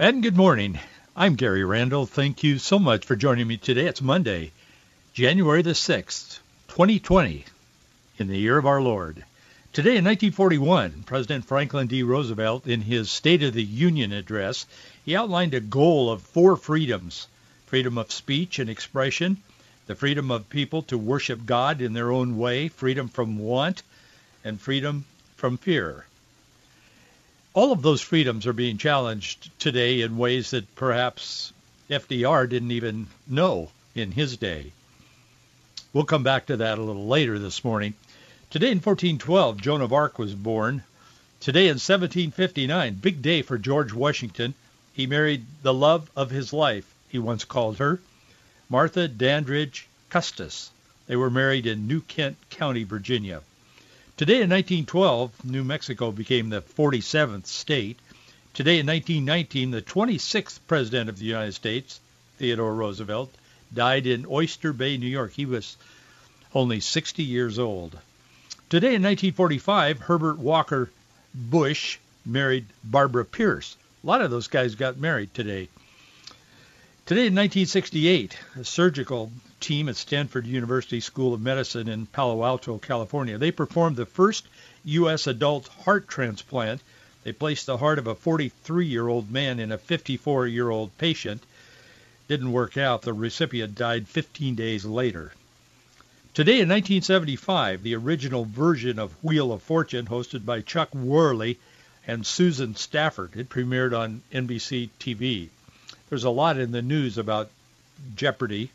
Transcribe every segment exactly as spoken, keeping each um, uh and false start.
And good morning. I'm Gary Randall. Thank you so much for joining me today. It's Monday, January the sixth, twenty twenty, in the year of our Lord. Today in nineteen forty-one, President Franklin D. Roosevelt, in his State of the Union address, he outlined a goal of four freedoms: freedom of speech and expression, the freedom of people to worship God in their own way, freedom from want, and freedom from fear. All of those freedoms are being challenged today in ways that perhaps F D R didn't even know in his day. We'll come back to that a little later this morning. Today in fourteen twelve, Joan of Arc was born. Today in seventeen fifty-nine, big day for George Washington. He married the love of his life, he once called her, Martha Dandridge Custis. They were married in New Kent County, Virginia. Today in nineteen twelve, New Mexico became the forty-seventh state. Today in nineteen nineteen, the twenty-sixth president of the United States, Theodore Roosevelt, died in Oyster Bay, New York. He was only sixty years old. Today in nineteen forty-five, Herbert Walker Bush married Barbara Pierce. A lot of those guys got married today. Today in nineteen sixty-eight, a surgical team at Stanford University School of Medicine in Palo Alto, California, they performed the first U S adult heart transplant. They placed the heart of a forty-three-year-old man in a fifty-four-year-old patient. Didn't work out. The recipient died fifteen days later. Today in nineteen seventy-five, the original version of Wheel of Fortune, hosted by Chuck Woolery and Susan Stafford, it premiered on N B C T V. There's a lot in the news about Jeopardy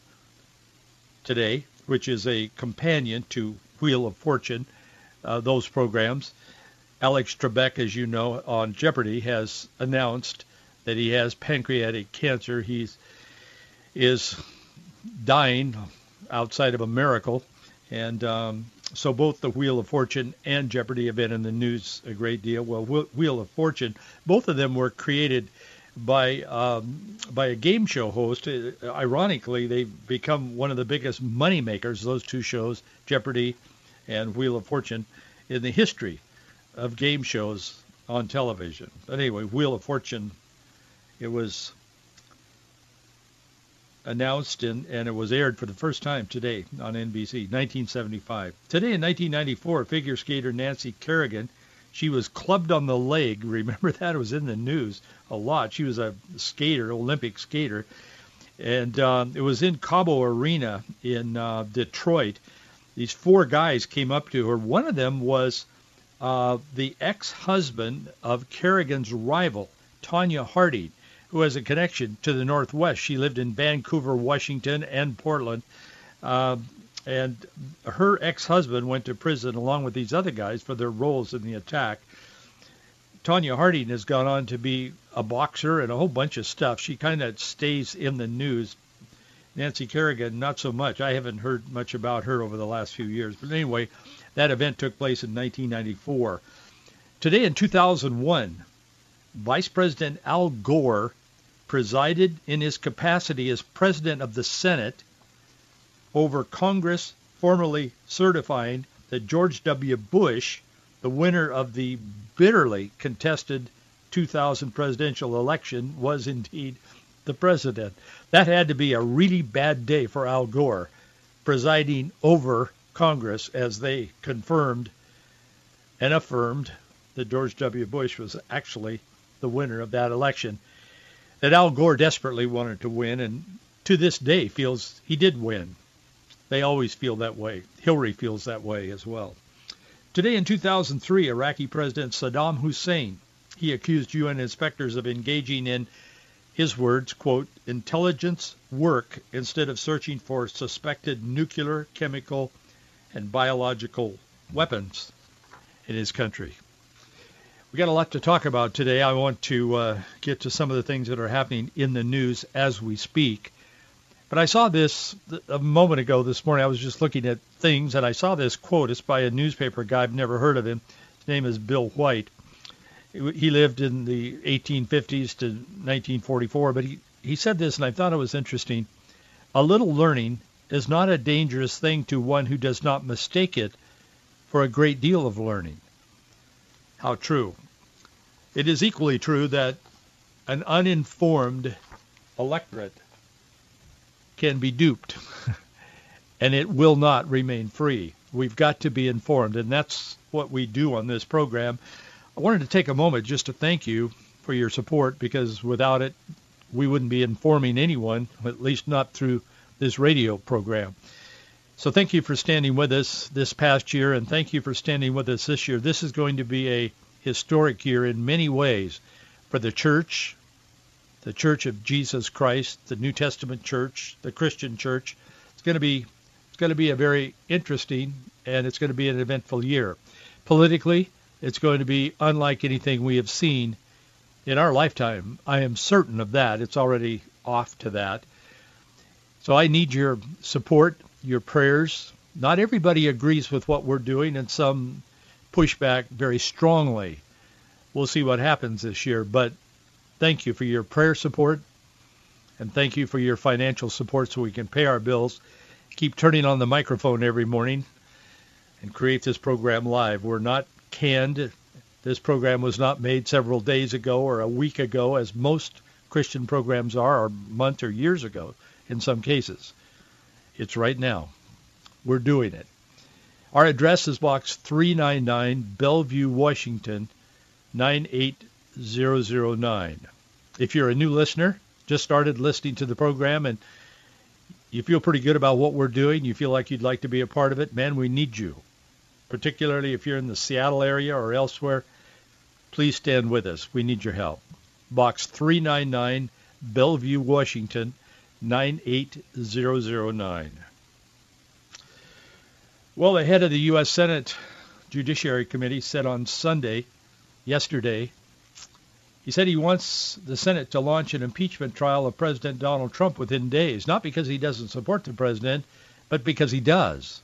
today, which is a companion to Wheel of Fortune, uh, those programs. Alex Trebek, as you know, on Jeopardy, has announced that he has pancreatic cancer. He is dying outside of a miracle. And um, so both the Wheel of Fortune and Jeopardy have been in the news a great deal. Well, Wheel of Fortune, both of them were created by um, by a game show host. Ironically, they've become one of the biggest money makers, those two shows, Jeopardy and Wheel of Fortune, in the history of game shows on television. But anyway, Wheel of Fortune, it was announced and, and it was aired for the first time today on N B C, nineteen seventy-five. Today in nineteen ninety-four, figure skater Nancy Kerrigan, she was clubbed on the leg. Remember that? It was in the news a lot. She was a skater, Olympic skater. And um, it was in Cabo Arena in uh, Detroit. These four guys came up to her. One of them was uh, the ex-husband of Kerrigan's rival, Tonya Harding, who has a connection to the Northwest. She lived in Vancouver, Washington, and Portland. Uh, And her ex-husband went to prison along with these other guys for their roles in the attack. Tonya Harding has gone on to be a boxer and a whole bunch of stuff. She kind of stays in the news. Nancy Kerrigan, not so much. I haven't heard much about her over the last few years. But anyway, that event took place in nineteen ninety-four. Today in two thousand one, Vice President Al Gore presided in his capacity as President of the Senate over Congress formally certifying that George W. Bush, the winner of the bitterly contested two thousand presidential election, was indeed the president. That had to be a really bad day for Al Gore, presiding over Congress as they confirmed and affirmed that George W. Bush was actually the winner of that election, that Al Gore desperately wanted to win and to this day feels he did win. They always feel that way. Hillary feels that way as well. Today in two thousand three, Iraqi President Saddam Hussein, he accused U N inspectors of engaging in, his words, quote, intelligence work instead of searching for suspected nuclear, chemical, and biological weapons in his country. We got a lot to talk about today. I want to uh, get to some of the things that are happening in the news as we speak. But I saw this a moment ago this morning. I was just looking at things, and I saw this quote. It's by a newspaper guy. I've never heard of him. His name is Bill White. He lived in the eighteen fifties to nineteen forty-four, but he, he said this, and I thought it was interesting. A little learning is not a dangerous thing to one who does not mistake it for a great deal of learning. How true. It is equally true that an uninformed electorate can be duped, and it will not remain free. We've got to be informed, and that's what we do on this program. I wanted to take a moment just to thank you for your support, because without it, we wouldn't be informing anyone, at least not through this radio program. So thank you for standing with us this past year, and thank you for standing with us this year. This is going to be a historic year in many ways for the church, the Church of Jesus Christ, the New Testament church, the Christian church. It's going to be, it's going to be a very interesting, and it's going to be an eventful year. Politically, it's going to be unlike anything we have seen in our lifetime. I am certain of that. It's already off to that. So I need your support, your prayers. Not everybody agrees with what we're doing, and some push back very strongly. We'll see what happens this year, but thank you for your prayer support, and thank you for your financial support so we can pay our bills, keep turning on the microphone every morning, and create this program live. We're not canned. This program was not made several days ago or a week ago, as most Christian programs are, or a month or years ago in some cases. It's right now. We're doing it. Our address is Box three ninety-nine, Bellevue, Washington, nine eight zero zero nine. If you're a new listener, just started listening to the program, and you feel pretty good about what we're doing, you feel like you'd like to be a part of it, man, we need you. Particularly if you're in the Seattle area or elsewhere, please stand with us. We need your help. Box three ninety-nine, Bellevue, Washington, nine eight zero zero nine. Well, the head of the U S Senate Judiciary Committee said on Sunday, yesterday, he said he wants the Senate to launch an impeachment trial of President Donald Trump within days, not because he doesn't support the president, but because he does.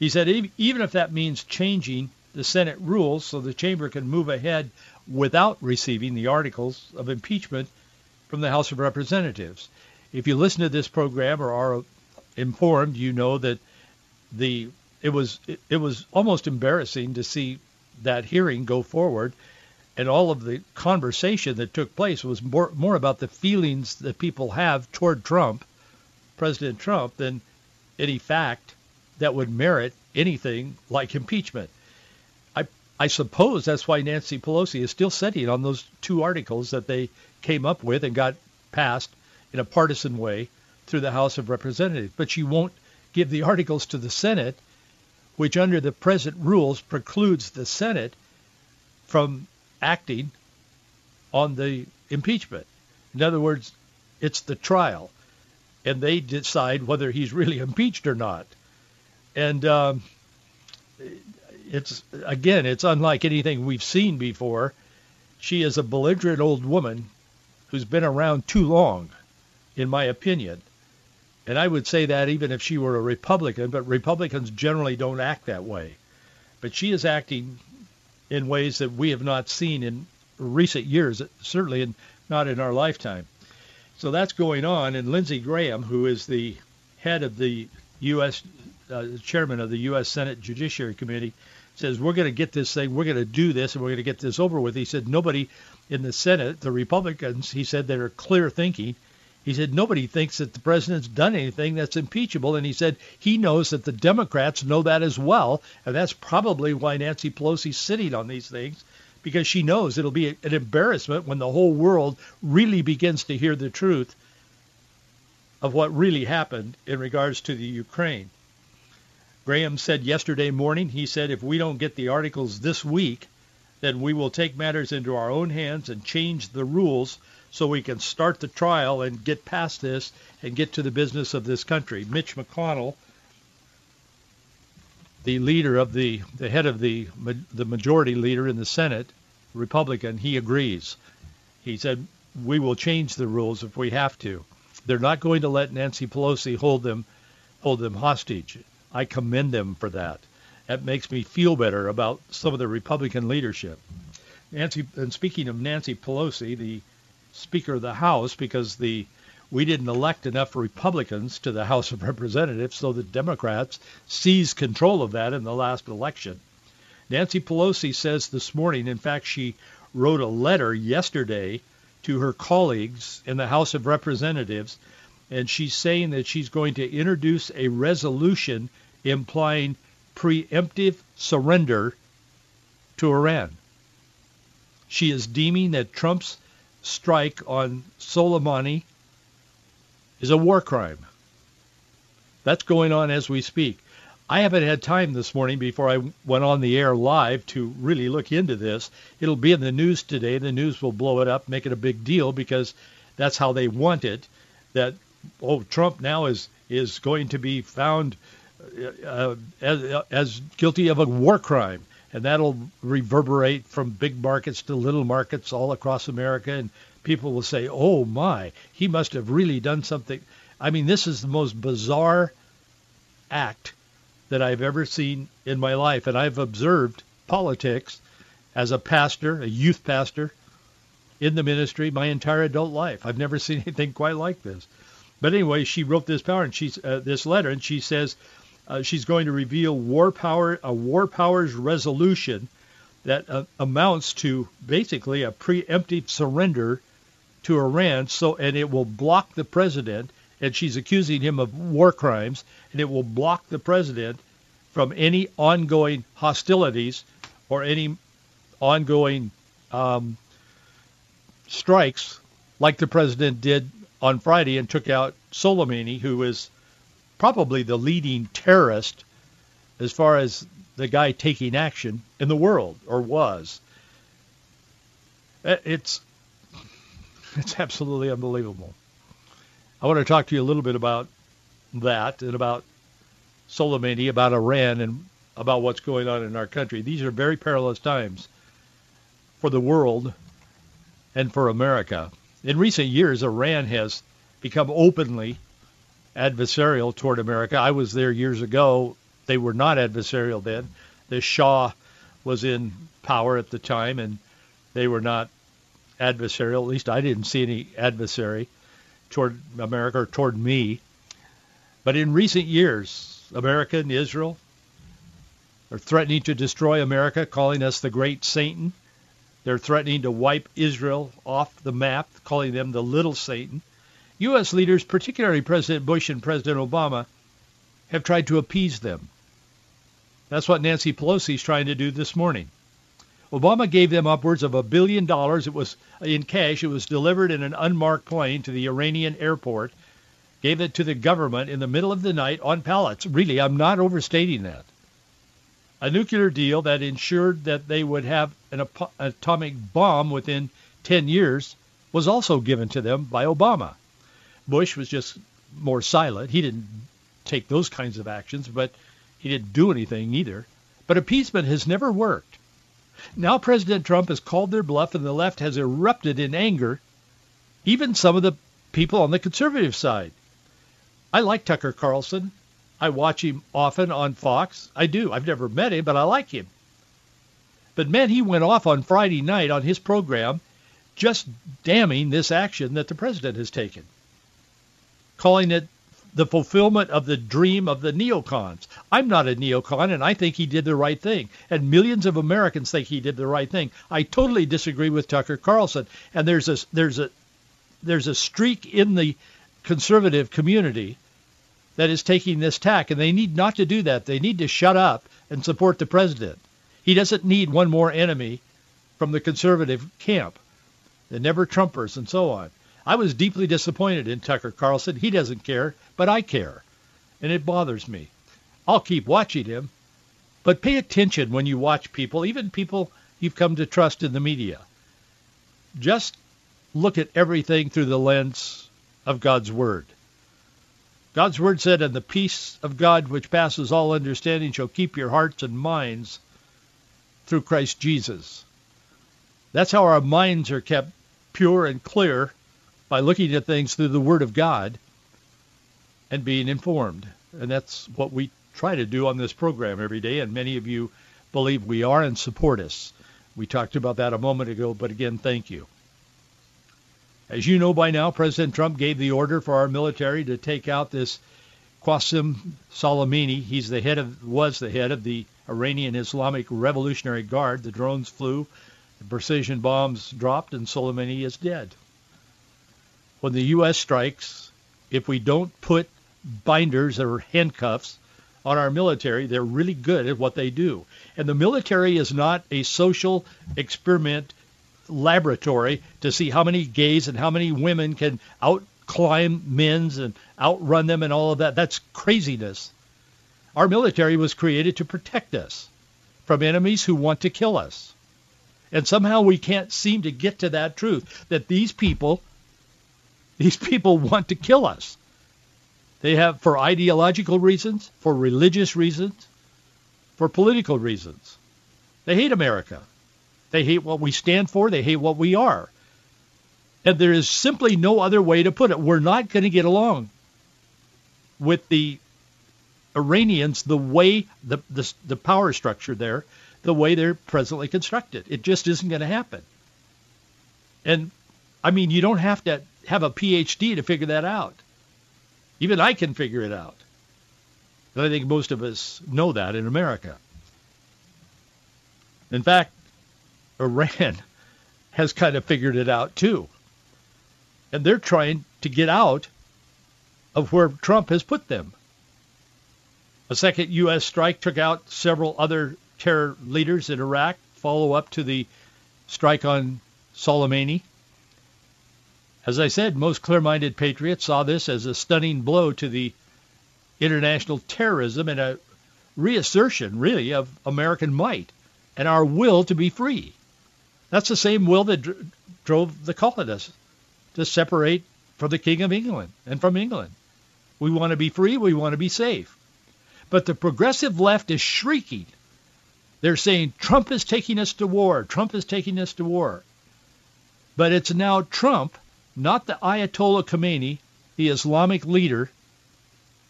He said even if that means changing the Senate rules so the chamber can move ahead without receiving the articles of impeachment from the House of Representatives. If you listen to this program or are informed, you know that the it was it, it was almost embarrassing to see that hearing go forward, and all of the conversation that took place was more more about the feelings that people have toward Trump, President Trump, than any fact that would merit anything like impeachment. I I suppose that's why Nancy Pelosi is still sitting on those two articles that they came up with and got passed in a partisan way through the House of Representatives. But she won't give the articles to the Senate, which under the present rules precludes the Senate from acting on the impeachment. In other words, it's the trial, and they decide whether he's really impeached or not. And um, it's, again, it's unlike anything we've seen before. She is a belligerent old woman who's been around too long, in my opinion. And I would say that even if she were a Republican, but Republicans generally don't act that way. But she is acting in ways that we have not seen in recent years, certainly in, not in our lifetime. So that's going on. And Lindsey Graham, who is the head of the U S, uh, chairman of the U S Senate Judiciary Committee, says, we're going to get this thing, we're going to do this, and we're going to get this over with. He said nobody in the Senate, the Republicans, he said they're clear thinking. He said nobody thinks that the president's done anything that's impeachable. And he said he knows that the Democrats know that as well. And that's probably why Nancy Pelosi's sitting on these things, because she knows it'll be an embarrassment when the whole world really begins to hear the truth of what really happened in regards to the Ukraine. Graham said yesterday morning, he said, if we don't get the articles this week, then we will take matters into our own hands and change the rules so we can start the trial and get past this and get to the business of this country. Mitch McConnell, the leader of the, the head of the, the majority leader in the Senate, Republican, he agrees. He said, we will change the rules if we have to. They're not going to let Nancy Pelosi hold them, hold them hostage. I commend them for that. That makes me feel better about some of the Republican leadership. Nancy, and speaking of Nancy Pelosi, the Speaker of the House, because the we didn't elect enough Republicans to the House of Representatives, so the Democrats seized control of that in the last election. Nancy Pelosi says this morning, in fact, she wrote a letter yesterday to her colleagues in the House of Representatives, and she's saying that she's going to introduce a resolution implying preemptive surrender to Iran. She is deeming that Trump's strike on Soleimani is a war crime. That's going on as we speak. I haven't had time this morning before I went on the air live to really look into this. It'll be in the news today. The news will blow it up, make it a big deal, because that's how they want it. That, oh, Trump now is, is going to be found uh, as, as guilty of a war crime. And that'll reverberate from big markets to little markets all across America. And people will say, oh, my, he must have really done something. I mean, this is the most bizarre act that I've ever seen in my life. And I've observed politics as a pastor, a youth pastor in the ministry my entire adult life. I've never seen anything quite like this. But anyway, she wrote this power and she's uh, this letter, and she says uh, she's going to reveal war power, a war powers resolution that uh, amounts to basically a preemptive surrender to Iran. So, and it will block the president. And she's accusing him of war crimes, and it will block the president from any ongoing hostilities or any ongoing um, strikes like the president did on Friday and took out Soleimani, who is probably the leading terrorist as far as the guy taking action in the world, or was. It's, it's absolutely unbelievable. I want to talk to you a little bit about that and about Soleimani, about Iran, and about what's going on in our country. These are very perilous times for the world and for America. In recent years, Iran has become openly adversarial toward America. I was there years ago. They were not adversarial then. The Shah was in power at the time, and they were not adversarial. At least I didn't see any adversary toward America or toward me. But in recent years, America and Israel are threatening to destroy America, calling us the great Satan. They're threatening to wipe Israel off the map, calling them the little Satan. U S leaders, particularly President Bush and President Obama, have tried to appease them. That's what Nancy Pelosi is trying to do this morning. Obama gave them upwards of a billion dollars. It was in cash. It was delivered in an unmarked plane to the Iranian airport, gave it to the government in the middle of the night on pallets. Really, I'm not overstating that. A nuclear deal that ensured that they would have an atomic bomb within ten years was also given to them by Obama. Bush was just more silent. He didn't take those kinds of actions, but he didn't do anything either. But appeasement has never worked. Now President Trump has called their bluff, and the left has erupted in anger, even some of the people on the conservative side. I like Tucker Carlson. I watch him often on Fox. I do. I've never met him, but I like him. But man, he went off on Friday night on his program just damning this action that the president has taken, calling it the fulfillment of the dream of the neocons. I'm not a neocon, and I think he did the right thing. And millions of Americans think he did the right thing. I totally disagree with Tucker Carlson. And there's a, there's a, there's a streak in the conservative community that is taking this tack, and they need not to do that. They need to shut up and support the president. He doesn't need one more enemy from the conservative camp, the never-Trumpers and so on. I was deeply disappointed in Tucker Carlson. He doesn't care, but I care, and it bothers me. I'll keep watching him, but pay attention when you watch people, even people you've come to trust in the media. Just look at everything through the lens of God's Word. God's Word said, "And the peace of God which passes all understanding shall keep your hearts and minds through Christ Jesus." That's how our minds are kept pure and clear, by looking at things through the Word of God and being informed. And that's what we try to do on this program every day, and many of you believe we are and support us. We talked about that a moment ago, but again, thank you. As you know by now, President Trump gave the order for our military to take out this Qasem Soleimani. He's the head of, was the head of the Iranian Islamic Revolutionary Guard. The drones flew, the precision bombs dropped, and Soleimani is dead. When the U S strikes, if we don't put binders or handcuffs on our military, they're really good at what they do. And the military is not a social experiment laboratory to see how many gays and how many women can outclimb men's and outrun them and all of that. That's craziness. Our military was created to protect us from enemies who want to kill us. And somehow we can't seem to get to that truth, that these people, these people want to kill us. They have, for ideological reasons, for religious reasons, for political reasons. They hate America. They hate what we stand for. They hate what we are. And there is simply no other way to put it. We're not going to get along with the Iranians the way, the, the, the power structure there, the way they're presently constructed. It just isn't going to happen. And, I mean, you don't have to have a P H D to figure that out. Even I can figure it out. And I think most of us know that in America. In fact, Iran has kind of figured it out too. And they're trying to get out of where Trump has put them. A second U S strike took out several other terror leaders in Iraq, follow up to the strike on Soleimani. As I said, most clear-minded patriots saw this as a stunning blow to the international terrorism and a reassertion, really, of American might and our will to be free. That's the same will that dr- drove the colonists to separate from the King of England and from England. We want to be free. We want to be safe. But the progressive left is shrieking. They're saying, Trump is taking us to war. Trump is taking us to war. But it's now Trump, not the Ayatollah Khamenei, the Islamic leader,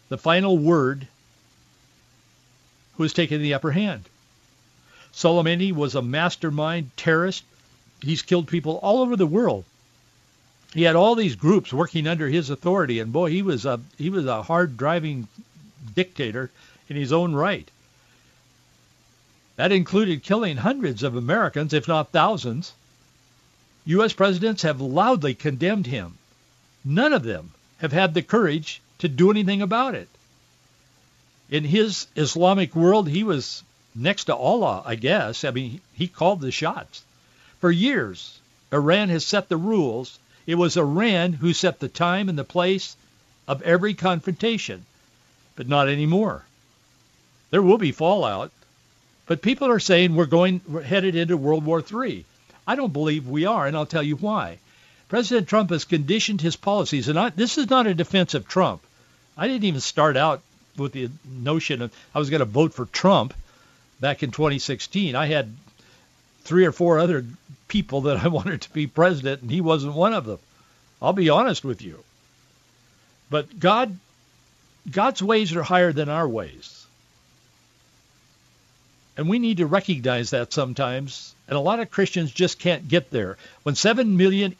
the final word, who has taken the upper hand. Soleimani was a mastermind terrorist. He's killed people all over the world. He had all these groups working under his authority, and boy, he was a he was a hard-driving dictator in his own right. That included killing hundreds of Americans, if not thousands. U S presidents have loudly condemned him. None of them have had the courage to do anything about it. In his Islamic world, he was next to Allah, I guess. I mean, he called the shots. For years, Iran has set the rules. It was Iran who set the time and the place of every confrontation, but not anymore. There will be fallout, but people are saying we're going we're headed into World War Three. I don't believe we are, and I'll tell you why. President Trump has conditioned his policies, and I, this is not a defense of Trump. I didn't even start out with the notion of I was going to vote for Trump back in twenty sixteen. I had three or four other people that I wanted to be president, and he wasn't one of them. I'll be honest with you. But God, God's ways are higher than our ways. And we need to recognize that sometimes. And a lot of Christians just can't get there. When seven million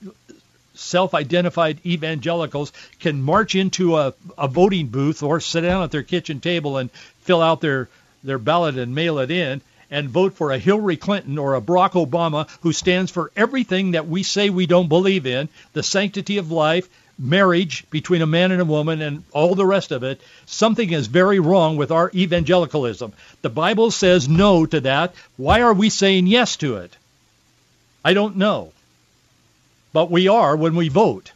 self-identified evangelicals can march into a, a voting booth or sit down at their kitchen table and fill out their, their ballot and mail it in and vote for a Hillary Clinton or a Barack Obama who stands for everything that we say we don't believe in, the sanctity of life, marriage between a man and a woman, and all the rest of it, something is very wrong with our evangelicalism. The Bible says no to that. Why are we saying yes to it? I don't know. But we are when we vote.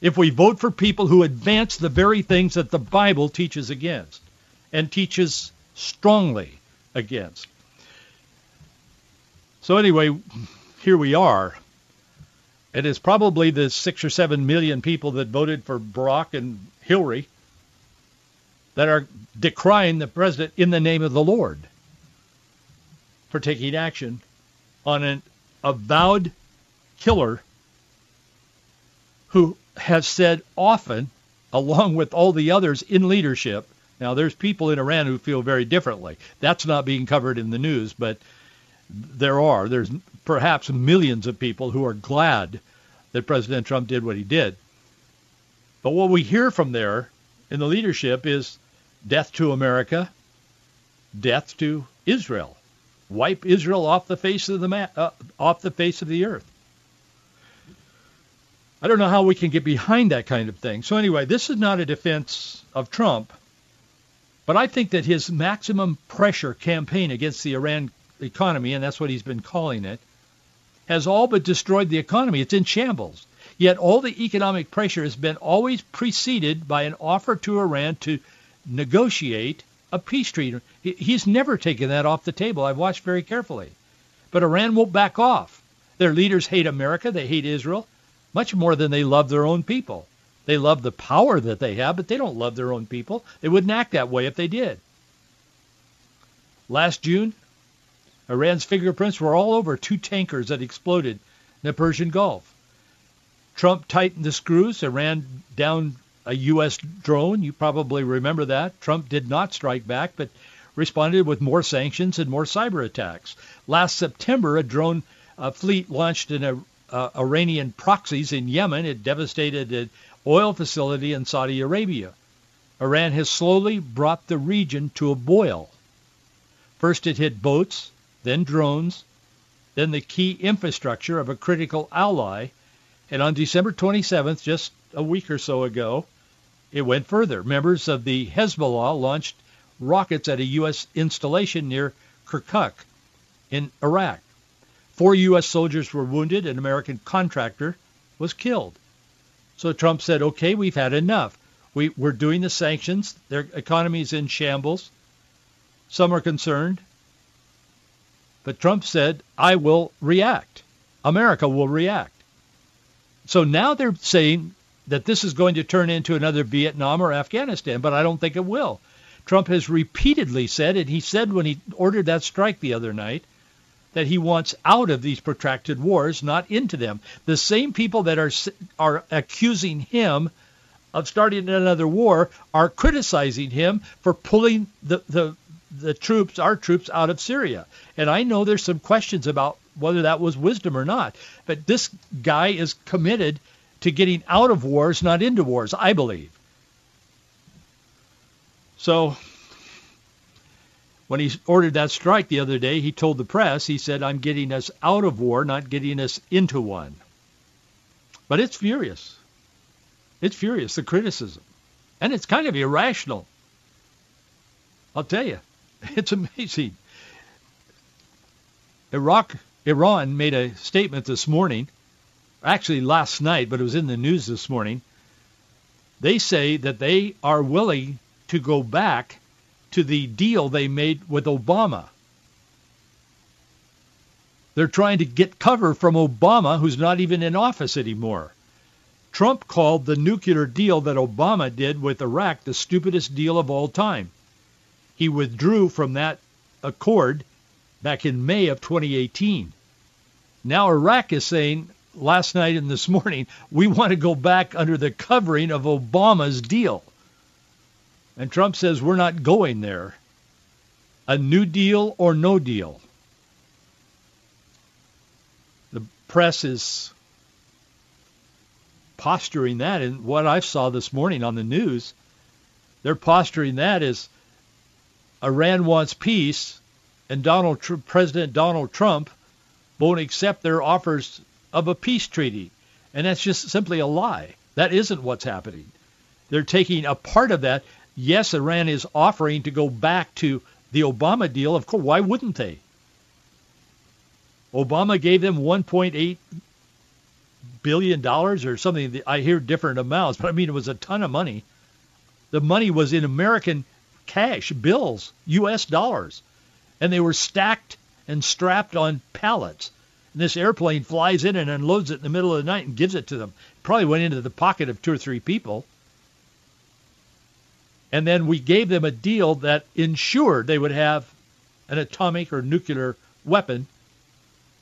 If we vote for people who advance the very things that the Bible teaches against and teaches strongly against. So anyway, here we are. It is probably the six or seven million people that voted for Barack and Hillary that are decrying the president in the name of the Lord for taking action on an avowed killer who has said often, along with all the others in leadership. Now, there's people in Iran who feel very differently. That's not being covered in the news, but there are. There's perhaps millions of people who are glad that President Trump did what he did. But what we hear from there in the leadership is death to America, death to Israel. Wipe Israel off the face of the ma- uh, off the face of the earth. I don't know how we can get behind that kind of thing. So anyway, this is not a defense of Trump, but I think that his maximum pressure campaign against the Iran economy, and that's what he's been calling it, has all but destroyed the economy. It's in shambles. Yet all the economic pressure has been always preceded by an offer to Iran to negotiate a peace treaty. He's never taken that off the table. I've watched very carefully. But Iran won't back off. Their leaders hate America. They hate Israel much more than they love their own people. They love the power that they have, but they don't love their own people. They wouldn't act that way if they did. Last June, Iran's fingerprints were all over two tankers that exploded in the Persian Gulf. Trump tightened the screws. Iran downed a U S drone. You probably remember that. Trump did not strike back, but responded with more sanctions and more cyber attacks. Last September, a drone uh, fleet launched in a Uh, Iranian proxies in Yemen. It devastated an oil facility in Saudi Arabia. Iran has slowly brought the region to a boil. First it hit boats, then drones, then the key infrastructure of a critical ally, and on December twenty-seventh, just a week or so ago, it went further. Members of the Hezbollah launched rockets at a U S installation near Kirkuk in Iraq. Four U S soldiers were wounded. An American contractor was killed. So Trump said, okay, we've had enough. We, we're doing the sanctions. Their economy is in shambles. Some are concerned. But Trump said, I will react. America will react. So now they're saying that this is going to turn into another Vietnam or Afghanistan, but I don't think it will. Trump has repeatedly said, and he said when he ordered that strike the other night, that he wants out of these protracted wars, not into them. The same people that are are accusing him of starting another war are criticizing him for pulling the, the, the troops, our troops, out of Syria. And I know there's some questions about whether that was wisdom or not, but this guy is committed to getting out of wars, not into wars, I believe. So when he ordered that strike the other day, he told the press, he said, I'm getting us out of war, not getting us into one. But it's furious. It's furious, the criticism. And it's kind of irrational. I'll tell you, it's amazing. Iraq, Iran made a statement this morning, actually last night, but it was in the news this morning. They say that they are willing to go back to the deal they made with Obama. They're trying to get cover from Obama, who's not even in office anymore. Trump called the nuclear deal that Obama did with Iraq the stupidest deal of all time. He withdrew from that accord back in May of twenty eighteen. Now Iraq is saying, last night and this morning, we want to go back under the covering of Obama's deal. And Trump says, we're not going there. A new deal or no deal. The press is posturing that. And what I saw this morning on the news, they're posturing that as Iran wants peace and Donald Tr- President Donald Trump won't accept their offers of a peace treaty. And that's just simply a lie. That isn't what's happening. They're taking a part of that. Yes, Iran is offering to go back to the Obama deal. Of course, why wouldn't they? Obama gave them one point eight billion dollars or something. I hear different amounts, but I mean, it was a ton of money. The money was in American cash, bills, U S dollars, and they were stacked and strapped on pallets. And this airplane flies in and unloads it in the middle of the night and gives it to them. It probably went into the pocket of two or three people. And then we gave them a deal that ensured they would have an atomic or nuclear weapon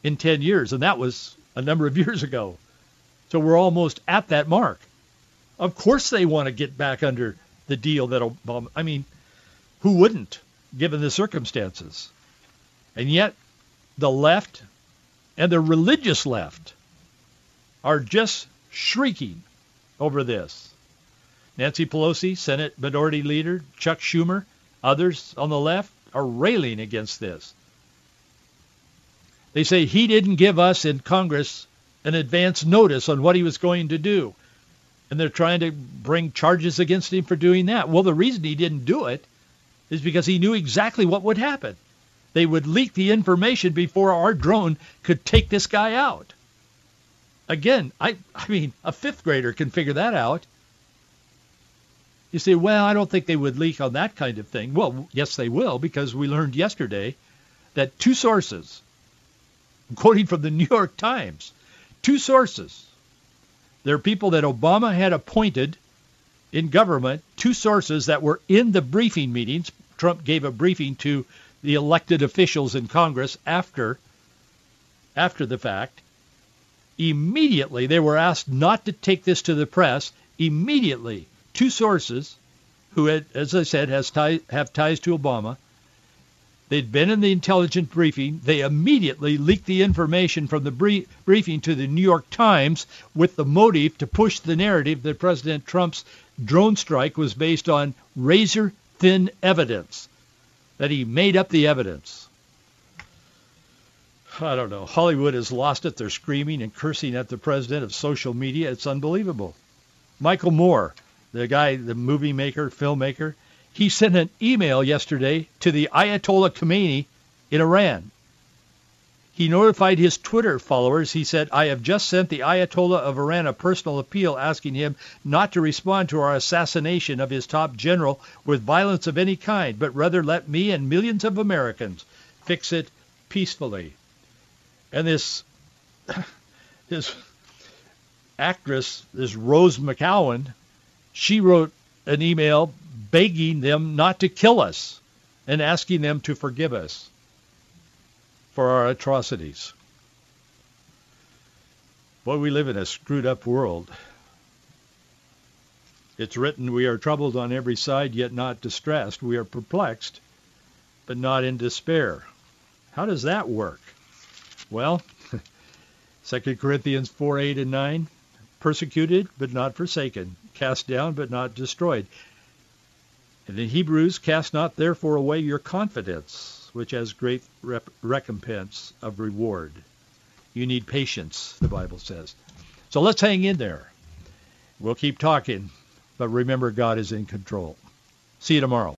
in ten years, and that was a number of years ago. So we're almost at that mark. Of course they want to get back under the deal that Obama, I mean, who wouldn't, given the circumstances? And yet the left and the religious left are just shrieking over this. Nancy Pelosi, Senate Minority Leader, Chuck Schumer, others on the left are railing against this. They say he didn't give us in Congress an advance notice on what he was going to do. And they're trying to bring charges against him for doing that. Well, the reason he didn't do it is because he knew exactly what would happen. They would leak the information before our drone could take this guy out. Again, I, I mean, a fifth grader can figure that out. You say, well, I don't think they would leak on that kind of thing. Well, yes, they will, because we learned yesterday that two sources, I'm quoting from the New York Times, two sources, they're people that Obama had appointed in government, two sources that were in the briefing meetings. Trump gave a briefing to the elected officials in Congress after, after the fact. Immediately, they were asked not to take this to the press. Immediately, two sources who, had, as I said, has tie, have ties to Obama. They'd been in the intelligence briefing. They immediately leaked the information from the brief, briefing to the New York Times with the motive to push the narrative that President Trump's drone strike was based on razor-thin evidence, that he made up the evidence. I don't know. Hollywood has lost it. They're screaming and cursing at the president of social media. It's unbelievable. Michael Moore, the guy, the movie maker, filmmaker, he sent an email yesterday to the Ayatollah Khamenei in Iran. He notified his Twitter followers. He said, I have just sent the Ayatollah of Iran a personal appeal asking him not to respond to our assassination of his top general with violence of any kind, but rather let me and millions of Americans fix it peacefully. And this, this actress, this Rose McGowan, she wrote an email begging them not to kill us and asking them to forgive us for our atrocities. Boy, we live in a screwed up world. It's written, we are troubled on every side, yet not distressed. We are perplexed, but not in despair. How does that work? Well, Second Corinthians four, eight and nine, persecuted but not forsaken, cast down but not destroyed. And in Hebrews, cast not therefore away your confidence, which has great rep- recompense of reward. You need patience, the Bible says. So let's hang in there. We'll keep talking, but remember, God is in control. See you tomorrow.